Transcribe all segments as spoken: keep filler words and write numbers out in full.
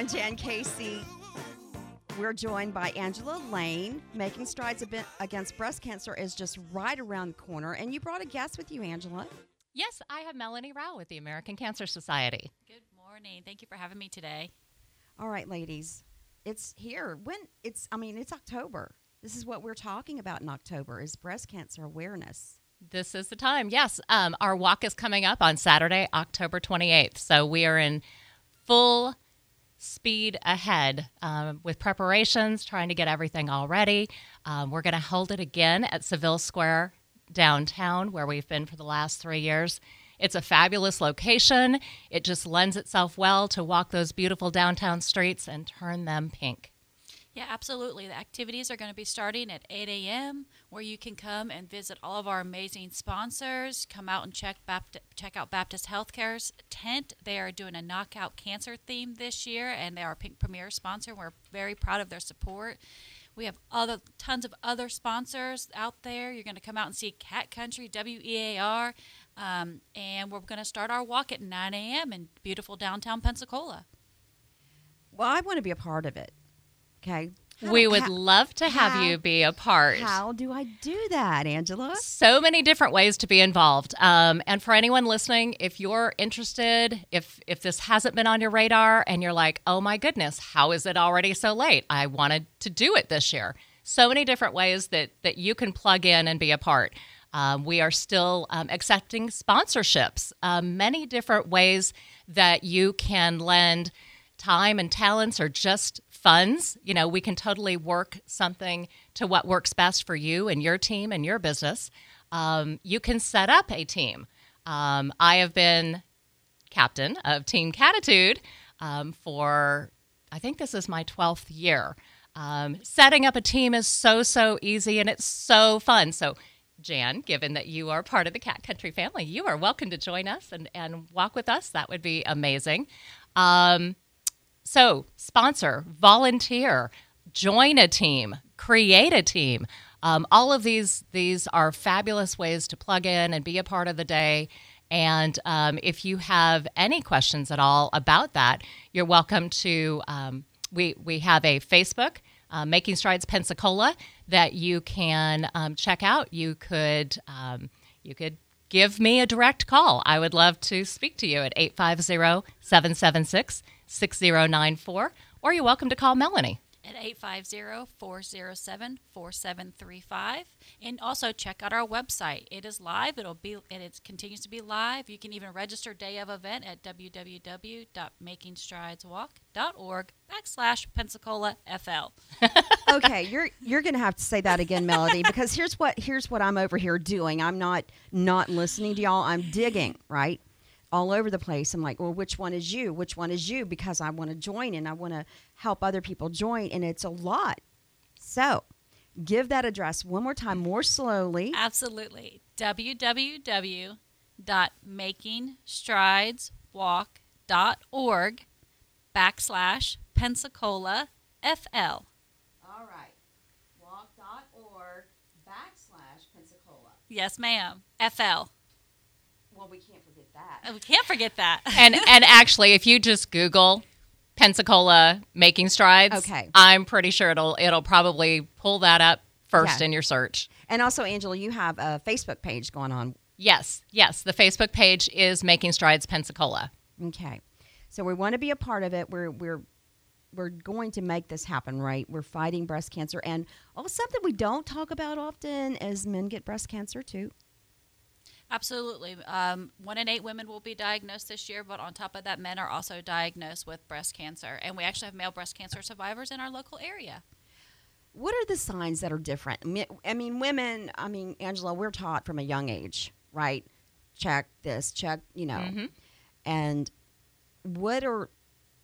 I'm Jan Casey. We're joined by Angela Lane. Making Strides Against Breast Cancer is just right around the corner. And you brought a guest with you, Angela. Yes, I have Melanie Rao with the American Cancer Society. Good morning. Thank you for having me today. All right, ladies. It's here. When it's, I mean, it's October. This is what we're talking about in October, is breast cancer awareness. This is the time, yes. Um, our walk is coming up on Saturday, October twenty-eighth. So we are in full speed ahead um, with preparations, trying to get everything all ready. Um, we're going to hold it again at Seville Square downtown, where we've been for the last three years. It's a fabulous location. It just lends itself well to walk those beautiful downtown streets and turn them pink. Yeah, absolutely. The activities are going to be starting at eight a.m., where you can come and visit all of our amazing sponsors. Come out and check Baptist, check out Baptist Healthcare's tent. They are doing a knockout cancer theme this year, and they are a premier sponsor. We're very proud of their support. We have other tons of other sponsors out there. You're going to come out and see Cat Country, W E A R, um, and we're going to start our walk at nine a.m. in beautiful downtown Pensacola. Well, I want to be a part of it. Okay. How we do, would how, love to have how, you be a part. How do I do that, Angela? So many different ways to be involved. Um, and for anyone listening, if you're interested, if if this hasn't been on your radar and you're like, oh my goodness, how is it already so late? I wanted to do it this year. So many different ways that, that you can plug in and be a part. Um, we are still um, accepting sponsorships. Um, many different ways that you can lend time and talents or just funds. You know, we can totally work something to what works best for you and your team and your business. Um, you can set up a team. Um, I have been captain of Team Catitude um, for, I think this is my twelfth year. Um, setting up a team is so, so easy and it's so fun. So Jan, given that you are part of the Cat Country family, you are welcome to join us and, and walk with us. That would be amazing. Um, So sponsor, volunteer, join a team, create a team. Um, all of these these are fabulous ways to plug in and be a part of the day. And um, if you have any questions at all about that, you're welcome to, um, we, we have a Facebook, uh, Making Strides Pensacola, that you can um, check out. You could um, you could give me a direct call. I would love to speak to you at eight five zero, seven seven six, six zero nine four, or you're welcome to call Melanie at eight five zero, four zero seven, four seven three five. And also check out our website. It is live. It'll be, and it continues to be live. You can even register day of event at w w w dot making strides walk dot org backslash Pensacola F L. Okay, you're you're going to have to say that again, Melody, because here's what here's what I'm over here doing. I'm not not listening to y'all. I'm digging, right? All over the place. I'm like, well, which one is you? Which one is you? Because I want to join and I want to help other people join. And it's a lot. So give that address one more time, more slowly. Absolutely. w w w dot making strides walk dot org backslash Pensacola F L. All right. walk dot org backslash Pensacola. Yes, ma'am. F L. Well, we can't forget that. We can't forget that. and and actually, if you just Google Pensacola Making Strides, okay, I'm pretty sure it'll it'll probably pull that up first, yeah, in your search. And also, Angela, you have a Facebook page going on. Yes, yes. The Facebook page is Making Strides Pensacola. Okay, so we want to be a part of it. We're we're we're going to make this happen, right? We're fighting breast cancer, and oh, something we don't talk about often is men get breast cancer too. Absolutely. Um, one in eight women will be diagnosed this year, but on top of that, men are also diagnosed with breast cancer. And we actually have male breast cancer survivors in our local area. What are the signs that are different? I mean, women, I mean, Angela, we're taught from a young age, right? Check this, check, you know. Mm-hmm. And what are,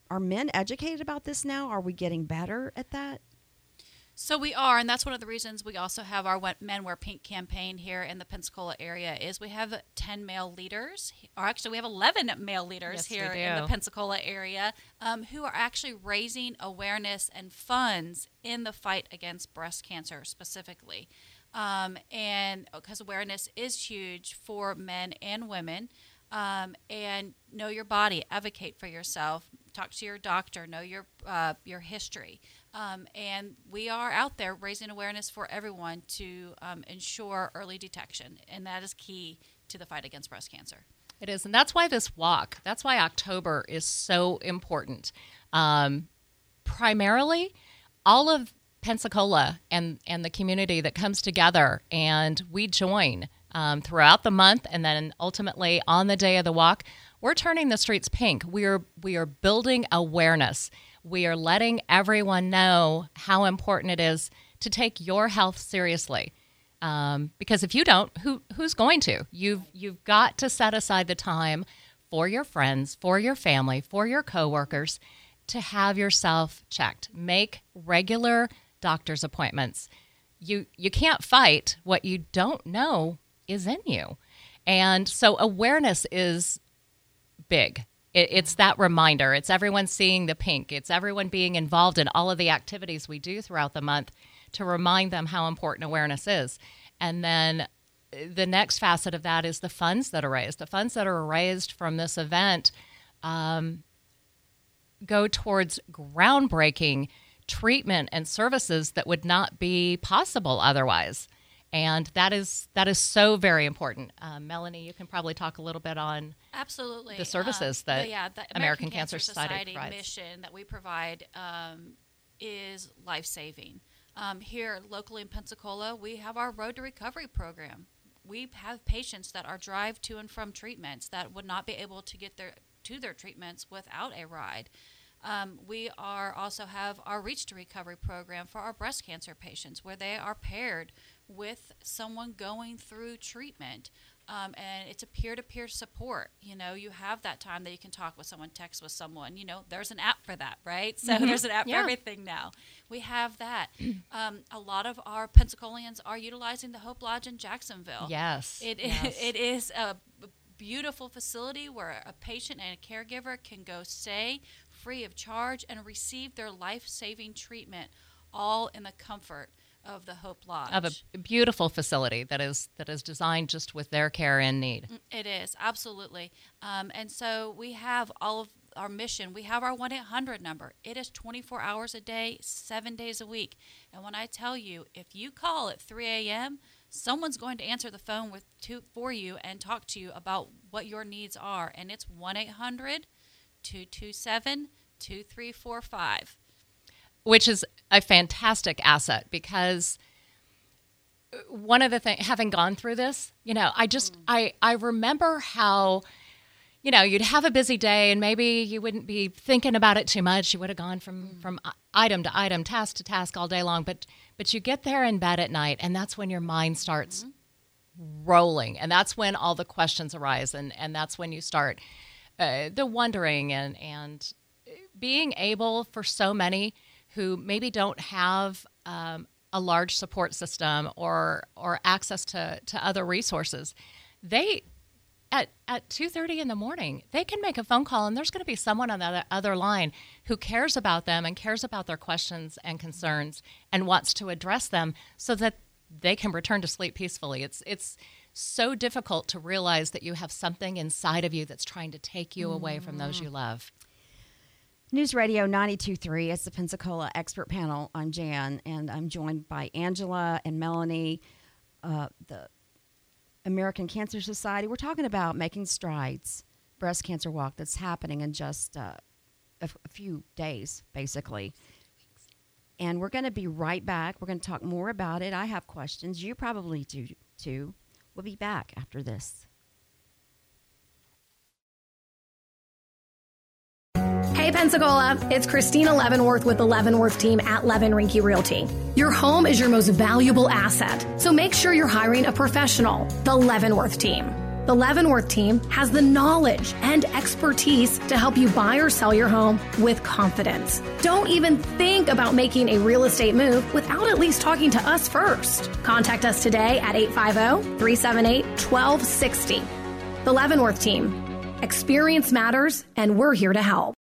are men educated about this now? Are we getting better at that? So we are, and that's one of the reasons we also have our Men Wear Pink campaign here in the Pensacola area, is we have ten male leaders, or actually we have eleven male leaders, yes, here in the Pensacola area, um, who are actually raising awareness and funds in the fight against breast cancer specifically. Um, and because awareness is huge for men and women, um, and know your body, advocate for yourself. talk to your doctor, know your uh, your history. Um, and we are out there raising awareness for everyone to um, ensure early detection, and that is key to the fight against breast cancer. It is, and that's why this walk, that's why October is so important. Um, primarily, all of Pensacola and, and the community that comes together, and we join um, throughout the month, and then ultimately on the day of the walk, we're turning the streets pink. We are we are building awareness. We are letting everyone know how important it is to take your health seriously. Um, because if you don't, who who's going to? You've you've got to set aside the time for your friends, for your family, for your coworkers to have yourself checked. Make regular doctor's appointments. You you can't fight what you don't know is in you. And so awareness is big. It's that reminder. It's everyone seeing the pink. It's everyone being involved in all of the activities we do throughout the month to remind them how important awareness is. And then the next facet of that is the funds that are raised. The funds that are raised from this event um, go towards groundbreaking treatment and services that would not be possible otherwise. And that is that is so very important. Uh, Melanie, you can probably talk a little bit on absolutely the services uh, that yeah, the American, American Cancer, Cancer Society, Society mission that we provide um, is life-saving. Um, here locally in Pensacola, we have our Road to Recovery program. We have patients that are drive to and from treatments that would not be able to get their to their treatments without a ride. Um, we are also have our Reach to Recovery program for our breast cancer patients, where they are paired with someone going through treatment, um, and it's a peer-to-peer support. You know, you have that time that you can talk with someone, text with someone. You know, there's an app for that, right? So mm-hmm. there's an app yeah. for everything now. We have that. Um, a lot of our Pensacolians are utilizing the Hope Lodge in Jacksonville. Yes. It, yes. It, it is a beautiful facility where a patient and a caregiver can go stay free of charge and receive their life-saving treatment, all in the comfort of the Hope Lodge. Of a beautiful facility that is that is designed just with their care and need. It is, absolutely. Um, and so we have all of our mission. We have our one eight hundred number. It is twenty-four hours a day, seven days a week. And when I tell you, if you call at three a.m., someone's going to answer the phone with to, for you and talk to you about what your needs are. And it's one eight hundred two two seven two three four five. Which is a fantastic asset, because one of the things, having gone through this, you know, I just, mm. I, I remember how, you know, you'd have a busy day and maybe you wouldn't be thinking about it too much. You would have gone from, mm. from item to item, task to task all day long, but, but you get there in bed at night, and that's when your mind starts mm-hmm. rolling. And that's when all the questions arise. And, and that's when you start uh, the wondering and, and being able, for so many who maybe don't have um, a large support system or or access to, to other resources, they at at two thirty in the morning, they can make a phone call, and there's going to be someone on the other line who cares about them and cares about their questions and concerns and wants to address them so that they can return to sleep peacefully. It's it's so difficult to realize that you have something inside of you that's trying to take you mm. away from those you love. News Radio ninety-two point three, it's the Pensacola Expert Panel. I'm Jan, and I'm joined by Angela and Melanie, uh, the American Cancer Society. We're talking about Making Strides Breast Cancer Walk that's happening in just uh, a, f- a few days, basically. And we're going to be right back. We're going to talk more about it. I have questions. You probably do, too. We'll be back after this. Hey Pensacola, it's Christina Leavenworth with the Leavenworth team at Leaven Rienke Realty. Your home is your most valuable asset, so make sure you're hiring a professional, the Leavenworth team. The Leavenworth team has the knowledge and expertise to help you buy or sell your home with confidence. Don't even think about making a real estate move without at least talking to us first. Contact us today at eight five zero three seven eight one two six zero. The Leavenworth team. Experience matters, and we're here to help.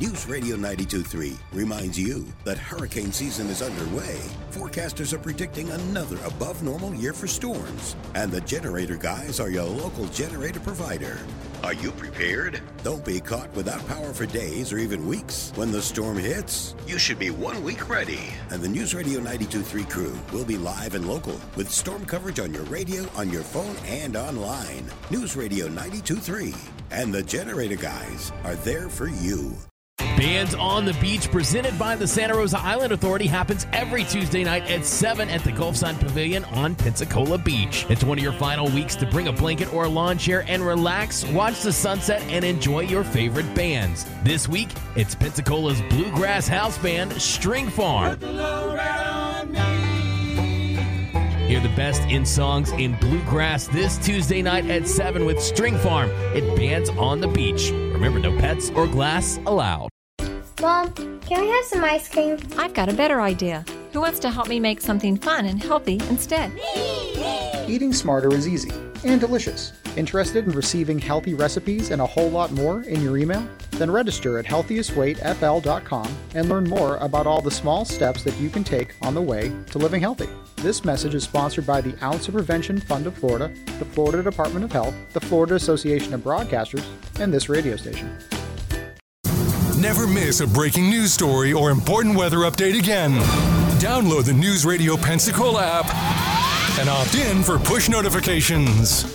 News Radio ninety-two point three reminds you that hurricane season is underway. Forecasters are predicting another above-normal year for storms. And the Generator Guys are your local generator provider. Are you prepared? Don't be caught without power for days or even weeks. When the storm hits, you should be one week ready. And the News Radio ninety-two point three crew will be live and local with storm coverage on your radio, on your phone, and online. News Radio ninety-two point three and the Generator Guys are there for you. Bands on the Beach, presented by the Santa Rosa Island Authority, happens every Tuesday night at seven at the Gulfside Pavilion on Pensacola Beach. It's one of your final weeks to bring a blanket or a lawn chair and relax, watch the sunset, and enjoy your favorite bands. This week, it's Pensacola's bluegrass house band, String Farm. Hear the best in songs in bluegrass this Tuesday night at seven with String Farm at Bands on the Beach. Remember, no pets or glass allowed. Mom, can we have some ice cream? I've got a better idea. Who wants to help me make something fun and healthy instead? Me! Me! Eating smarter is easy and delicious. Interested in receiving healthy recipes and a whole lot more in your email? Then register at healthiest weight f l dot com and learn more about all the small steps that you can take on the way to living healthy. This message is sponsored by the Ounce of Prevention Fund of Florida, the Florida Department of Health, the Florida Association of Broadcasters, and this radio station. Never miss a breaking news story or important weather update again. Download the News Radio Pensacola app and opt in for push notifications.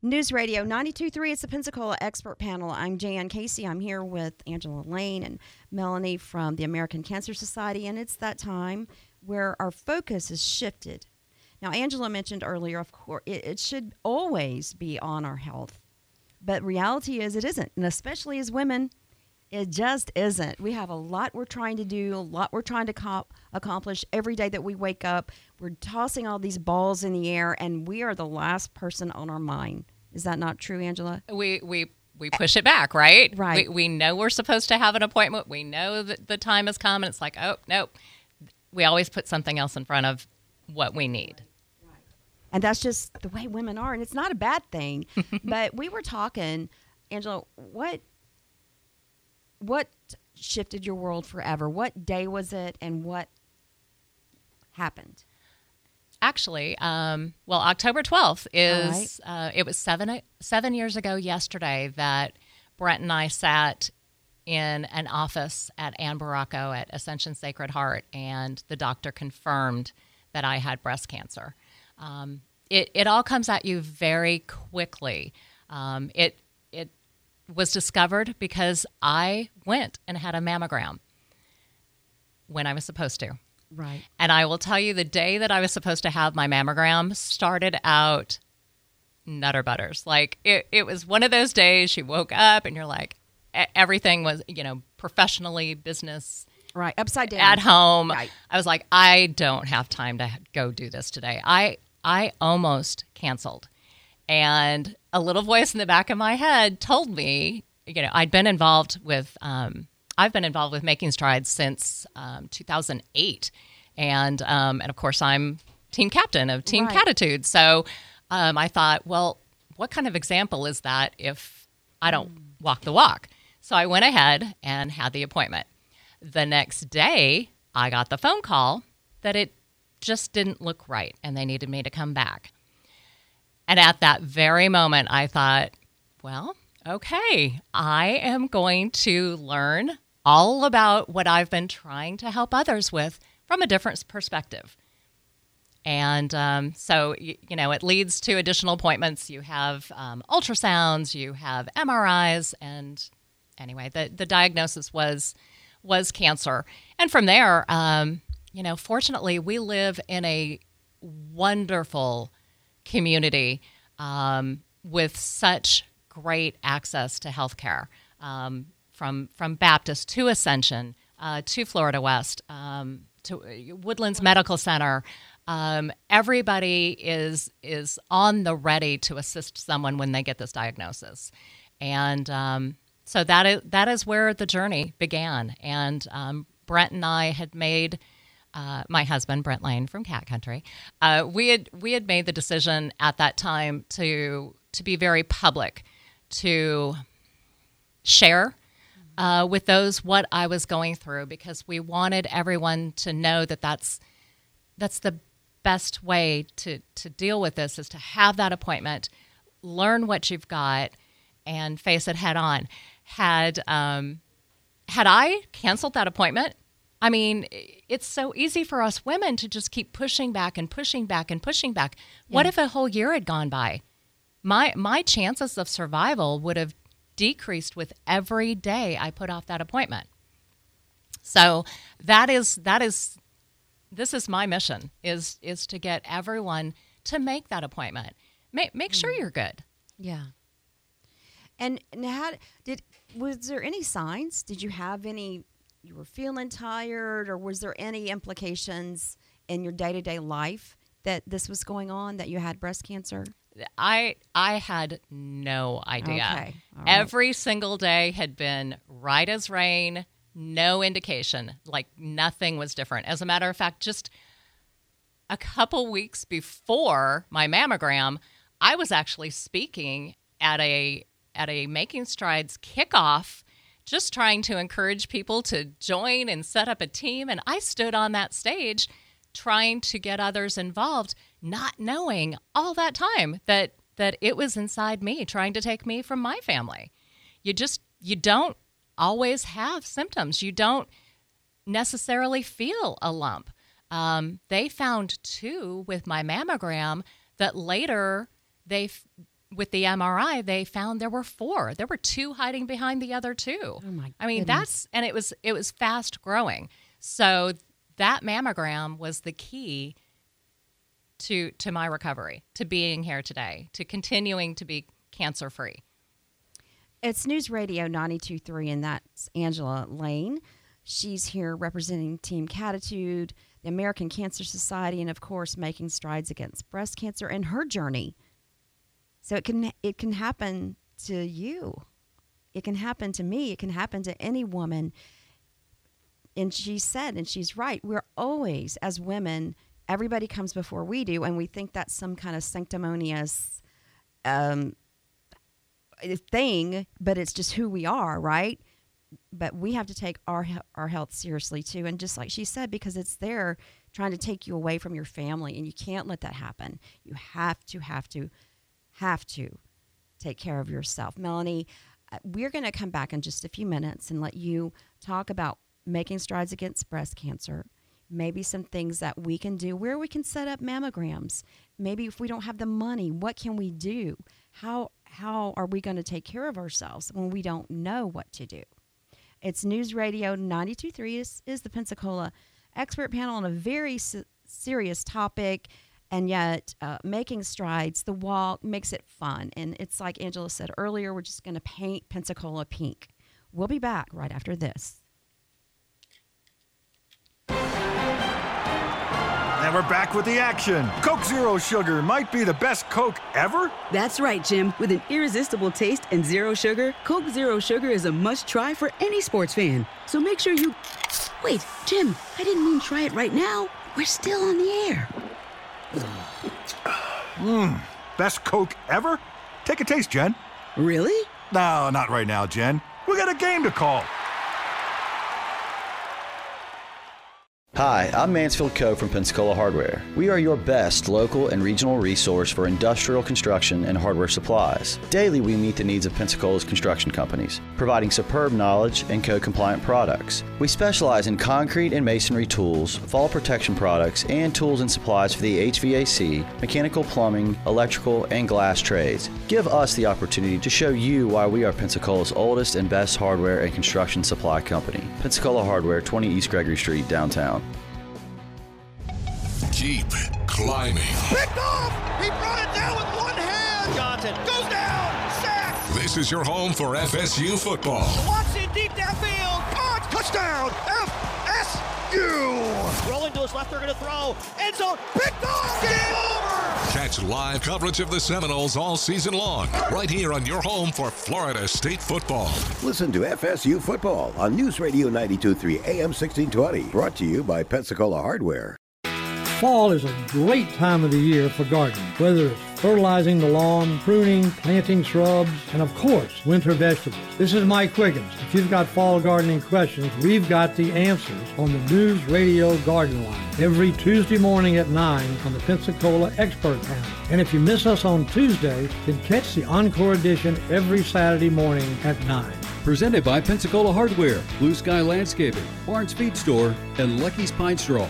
News Radio ninety-two point three, it's the Pensacola Expert Panel. I'm Jan Casey. I'm here with Angela Lane and Melanie from the American Cancer Society, and it's that time where our focus has shifted. Now, Angela mentioned earlier, of course, it, it should always be on our health, but reality is it isn't, and especially as women, it just isn't. We have a lot we're trying to do, a lot we're trying to comp- accomplish every day that we wake up. We're tossing all these balls in the air, and we are the last person on our mind. Is that not true, Angela? We we we push it back, right? Right. We, we know we're supposed to have an appointment. We know that the time has come, and it's like, oh, nope. We always put something else in front of what we need. Right. Right. And that's just the way women are, and it's not a bad thing. But we were talking, Angela, what what shifted your world forever? What day was it, and what happened? Actually, um, well, October twelfth is, right. uh, it was seven, seven years ago yesterday that Brent and I sat in an office at Ann Baracco at Ascension Sacred Heart, and the doctor confirmed that I had breast cancer. Um, it, it all comes at you very quickly. Um, it, it was discovered because I went and had a mammogram when I was supposed to. Right. And I will tell you, the day that I was supposed to have my mammogram started out nutter butters. Like, it, it was one of those days you woke up and you're like, everything was, you know, professionally, business. Right. Upside down. At home. Right. I was like, I don't have time to go do this today. I, I almost canceled. And a little voice in the back of my head told me, you know, I'd been involved with, um, I've been involved with Making Strides since um, two thousand eight, and um, and of course I'm team captain of Team right. Catitude. So um, I thought, well, what kind of example is that if I don't mm. walk the walk? So I went ahead and had the appointment. The next day, I got the phone call that it just didn't look right, and they needed me to come back. And at that very moment, I thought, well, okay, I am going to learn all about what I've been trying to help others with from a different perspective. And um, so, you, you know, it leads to additional appointments. You have um, ultrasounds, you have M R Is, and anyway, the, the diagnosis was was cancer. And from there, um, you know, fortunately, we live in a wonderful community um, with such great access to healthcare. Um, From, from Baptist to Ascension, uh, to Florida West, um, to Woodlands Medical Center. Um, everybody is is on the ready to assist someone when they get this diagnosis. And um, so that is, that is where the journey began. And um, Brent and I had made, uh, my husband, Brent Lane from Cat Country, uh, we had we had made the decision at that time to to be very public, to share uh, with those what I was going through, because we wanted everyone to know that that's that's the best way to, to deal with this, is to have that appointment, learn what you've got, and face it head on. Had um, had I canceled that appointment, I mean, it's so easy for us women to just keep pushing back and pushing back and pushing back. Yeah. What if a whole year had gone by? My my chances of survival would have decreased with every day I put off that appointment. So that is that is this is my mission, is is to get everyone to make that appointment. Make make sure you're good. Yeah. And, and how did, was there any signs? Did you have any, you were feeling tired, or was there any implications in your day-to-day life that this was going on, that you had breast cancer? I I had no idea. Okay. All right. Every single day had been right as rain, no indication, like nothing was different. As a matter of fact, just a couple weeks before my mammogram, I was actually speaking at a at a Making Strides kickoff, just trying to encourage people to join and set up a team. And I stood on that stage trying to get others involved, not knowing all that time that that it was inside me, trying to take me from my family. You just, you don't always have symptoms. You don't necessarily feel a lump. Um, they found two with my mammogram that later they... F- With the M R I, they found there were four. There were two hiding behind the other two. Oh my goodness. I mean, that's, and it was it was fast growing. So that mammogram was the key to to my recovery, to being here today, to continuing to be cancer free. It's News Radio ninety-two point three, and that's Angela Lane. She's here representing Team Catitude, the American Cancer Society, and of course, Making Strides Against Breast Cancer, and her journey. So it can it can happen to you. It can happen to me. It can happen to any woman. And she said, and she's right, we're always, as women, everybody comes before we do, and we think that's some kind of sanctimonious um, thing, but it's just who we are, right? But we have to take our our health seriously, too. And just like she said, because it's there trying to take you away from your family, and you can't let that happen. You have to, have to. have to take care of yourself. Melanie, we're going to come back in just a few minutes and let you talk about Making Strides Against Breast Cancer, maybe some things that we can do, where we can set up mammograms. Maybe if we don't have the money, what can we do? How how are we going to take care of ourselves when we don't know what to do? It's News Radio ninety-two point three is, is the Pensacola Expert Panel on a very se- serious topic. And yet, uh, Making Strides, the walk, makes it fun. And it's like Angela said earlier, we're just going to paint Pensacola pink. We'll be back right after this. And we're back with the action. Coke Zero Sugar might be the best Coke ever? That's right, Jim. With an irresistible taste and zero sugar, Coke Zero Sugar is a must-try for any sports fan. So make sure you... Wait, Jim, I didn't mean try it right now. We're still on the air. Mmm, best Coke ever? Take a taste, Jen. Really? No, not right now, Jen. We got a game to call. Hi, I'm Mansfield Coe from Pensacola Hardware. We are your best local and regional resource for industrial construction and hardware supplies. Daily, we meet the needs of Pensacola's construction companies, providing superb knowledge and code-compliant products. We specialize in concrete and masonry tools, fall protection products, and tools and supplies for the H V A C, mechanical, plumbing, electrical, and glass trades. Give us the opportunity to show you why we are Pensacola's oldest and best hardware and construction supply company. Pensacola Hardware, twenty East Gregory Street, downtown. Jeep climbing. Picked off! He brought it down with one hand! Johnson goes down! Sack! This is your home for F S U football. Watson deep downfield. Caught! Touchdown! F S U! you! Rolling to his left, they're going to throw. End zone, picked off, game over! Catch live coverage of the Seminoles all season long, right here on your home for Florida State football. Listen to F S U football on News Radio ninety-two point three A M sixteen twenty, brought to you by Pensacola Hardware. Fall is a great time of the year for gardening, whether it's fertilizing the lawn, pruning, planting shrubs, and of course, winter vegetables. This is Mike Quiggins. If you've got fall gardening questions, we've got the answers on the News Radio Garden Line every Tuesday morning at nine on the Pensacola Expert Panel. And if you miss us on Tuesday, then catch the Encore Edition every Saturday morning at nine. Presented by Pensacola Hardware, Blue Sky Landscaping, Barnes Feed Store, and Lucky's Pine Straw.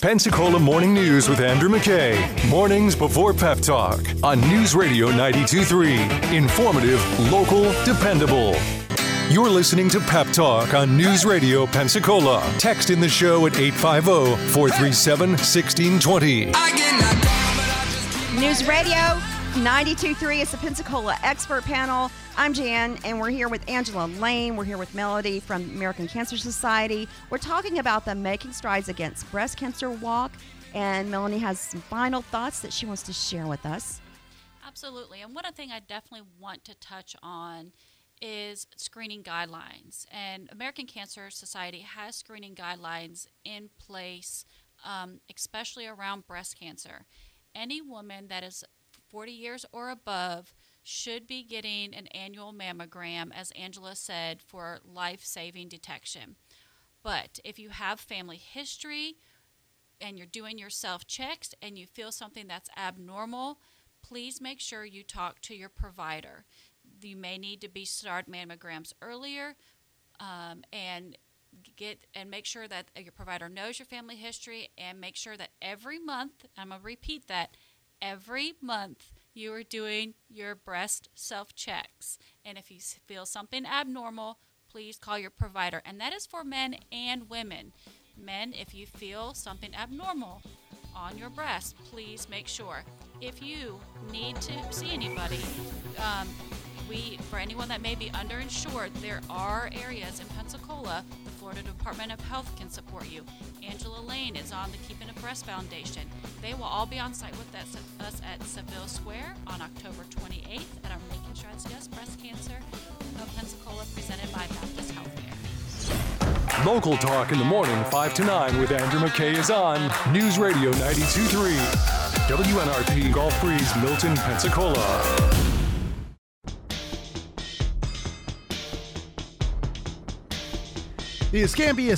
Pensacola Morning News with Andrew McKay. Mornings before Pep Talk on News Radio ninety-two point three. Informative, local, dependable. You're listening to Pep Talk on News Radio Pensacola. Text in the show at eight five zero, four three seven, one six two zero. News Radio ninety-two point three is the Pensacola Expert Panel. I'm Jan, and we're here with Angela Lane. We're here with Melody from American Cancer Society. We're talking about the Making Strides Against Breast Cancer Walk, and Melanie has some final thoughts that she wants to share with us. Absolutely, and one thing I definitely want to touch on is screening guidelines. And American Cancer Society has screening guidelines in place, um, especially around breast cancer. Any woman that is forty years or above should be getting an annual mammogram, as Angela said, for life-saving detection. But if you have family history and you're doing your self-checks and you feel something that's abnormal, please make sure you talk to your provider. You may need to be start mammograms earlier um, and get and make sure that your provider knows your family history, and make sure that every month, I'm going to repeat that, every month you are doing your breast self-checks. And if you feel something abnormal, please call your provider. And that is for men and women. Men, if you feel something abnormal on your breast, please make sure. If you need to see anybody, um, we for anyone that may be underinsured, there are areas in Pensacola, the Florida Department of Health can support you. Angela Lane is on the Keeping a Breast Foundation. They will all be on site with us at Seville Square on October twenty-eighth at our Making Strides Against Breast Cancer of Pensacola, presented by Baptist Healthcare. Local Talk in the Morning, five to nine with Andrew McKay is on News Radio ninety-two point three, W N R P Golf Breeze, Milton, Pensacola. The Escambia,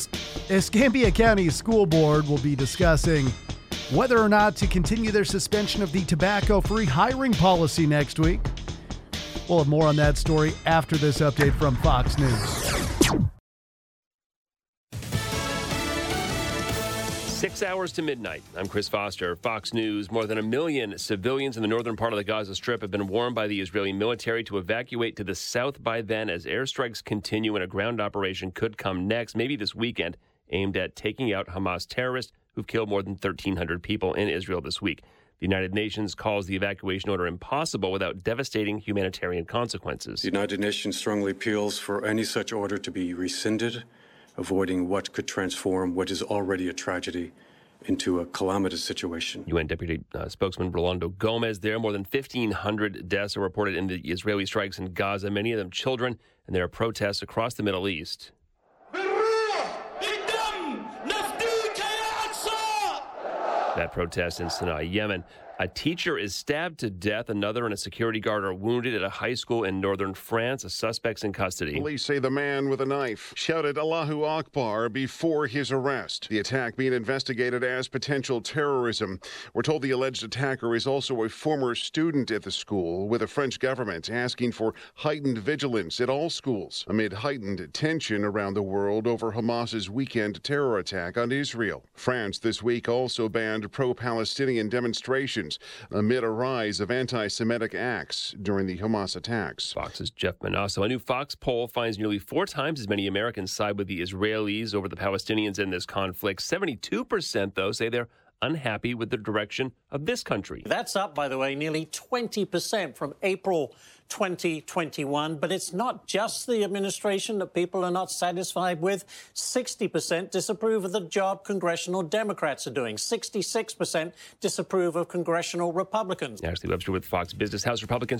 Escambia County School Board will be discussing whether or not to continue their suspension of the tobacco-free hiring policy next week. We'll have more on that story after this update from Fox News. Six hours to midnight. I'm Chris Foster, Fox News. More than a million civilians in the northern part of the Gaza Strip have been warned by the Israeli military to evacuate to the south by then, as airstrikes continue and a ground operation could come next, maybe this weekend, aimed at taking out Hamas terrorists who've killed more than thirteen hundred people in Israel this week. The United Nations calls the evacuation order impossible without devastating humanitarian consequences. The United Nations strongly appeals for any such order to be rescinded, avoiding what could transform what is already a tragedy into a calamitous situation. U N Deputy uh, Spokesman Rolando Gomez there. More than fifteen hundred deaths are reported in the Israeli strikes in Gaza, many of them children, and there are protests across the Middle East. That protest in Sana'a, Yemen. A teacher is stabbed to death. Another and a security guard are wounded at a high school in northern France. A suspect's in custody. Police say the man with a knife shouted Allahu Akbar before his arrest. The attack being investigated as potential terrorism. We're told the alleged attacker is also a former student at the school, with the French government asking for heightened vigilance at all schools amid heightened tension around the world over Hamas's weekend terror attack on Israel. France this week also banned pro-Palestinian demonstrations amid a rise of anti-Semitic acts during the Hamas attacks. Fox's Jeff Manasso. A new Fox poll finds nearly four times as many Americans side with the Israelis over the Palestinians in this conflict. seventy-two percent, though, say they're unhappy with the direction of this country. That's up, by the way, nearly twenty percent from April twenty twenty-one. But it's not just the administration that people are not satisfied with. sixty percent disapprove of the job congressional Democrats are doing. sixty-six percent disapprove of congressional Republicans. Ashley Webster with Fox Business. House Republicans